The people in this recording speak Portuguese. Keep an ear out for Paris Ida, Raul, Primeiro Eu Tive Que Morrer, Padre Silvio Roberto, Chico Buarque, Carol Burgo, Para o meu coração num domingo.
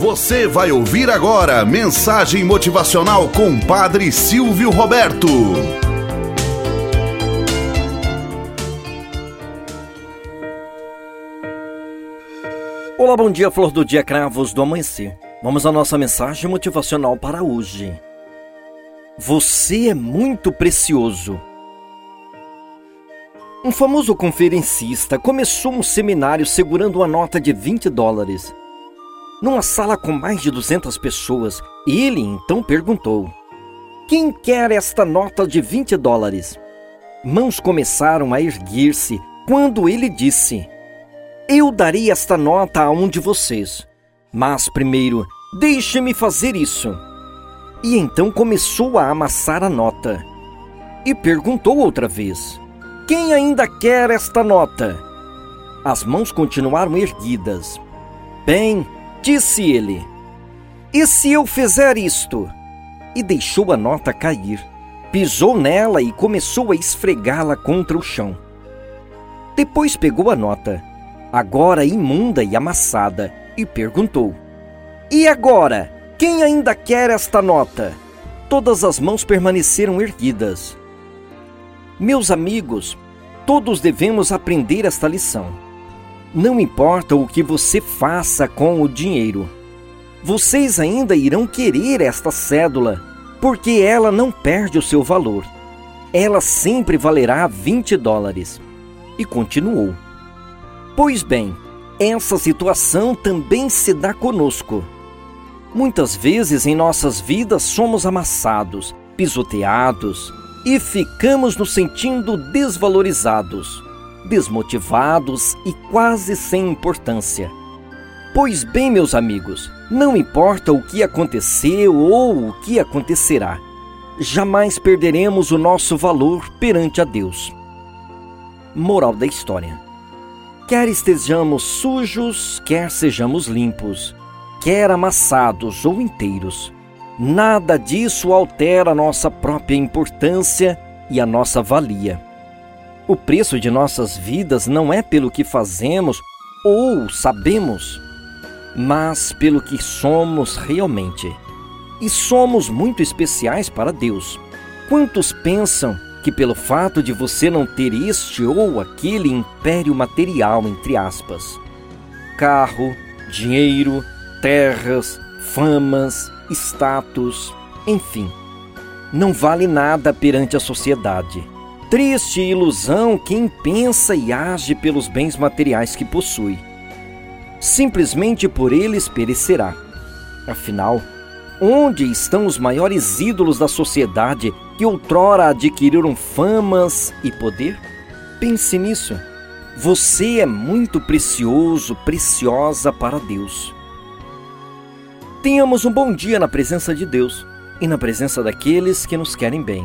Você vai ouvir agora mensagem motivacional com Padre Silvio Roberto. Olá, bom dia, flor do dia, cravos do amanhecer. Vamos à nossa mensagem motivacional para hoje. Você é muito precioso. Um famoso conferencista começou um seminário segurando uma nota de $20. Numa sala com mais de 200 pessoas, ele então perguntou: "Quem quer esta nota de $20? Mãos começaram a erguer-se quando ele disse: "Eu darei esta nota a um de vocês. Mas primeiro, deixe-me fazer isso." E então começou a amassar a nota. E perguntou outra vez: "Quem ainda quer esta nota?" As mãos continuaram erguidas. "Bem", disse ele, "e se eu fizer isto?" E deixou a nota cair. Pisou nela e começou a esfregá-la contra o chão. Depois pegou a nota, agora imunda e amassada, e perguntou: "E agora? Quem ainda quer esta nota?" Todas as mãos permaneceram erguidas. Meus amigos, todos devemos aprender esta lição. Não importa o que você faça com o dinheiro, vocês ainda irão querer esta cédula, porque ela não perde o seu valor. Ela sempre valerá $20. E continuou: "Pois bem, essa situação também se dá conosco. Muitas vezes em nossas vidas somos amassados, pisoteados e ficamos nos sentindo desvalorizados, desmotivados e quase sem importância. Pois bem, meus amigos, não importa o que aconteceu ou o que acontecerá, jamais perderemos o nosso valor perante a Deus." Moral da história: quer estejamos sujos, quer sejamos limpos, quer amassados ou inteiros, nada disso altera a nossa própria importância e a nossa valia. O preço de nossas vidas não é pelo que fazemos ou sabemos, mas pelo que somos realmente. E somos muito especiais para Deus. Quantos pensam que pelo fato de você não ter este ou aquele império material, entre aspas, carro, dinheiro, terras, famas, status, enfim, não vale nada perante a sociedade? Triste ilusão quem pensa e age pelos bens materiais que possui. Simplesmente por eles perecerá. Afinal, onde estão os maiores ídolos da sociedade que outrora adquiriram famas e poder? Pense nisso. Você é muito precioso, preciosa para Deus. Tenhamos um bom dia na presença de Deus e na presença daqueles que nos querem bem.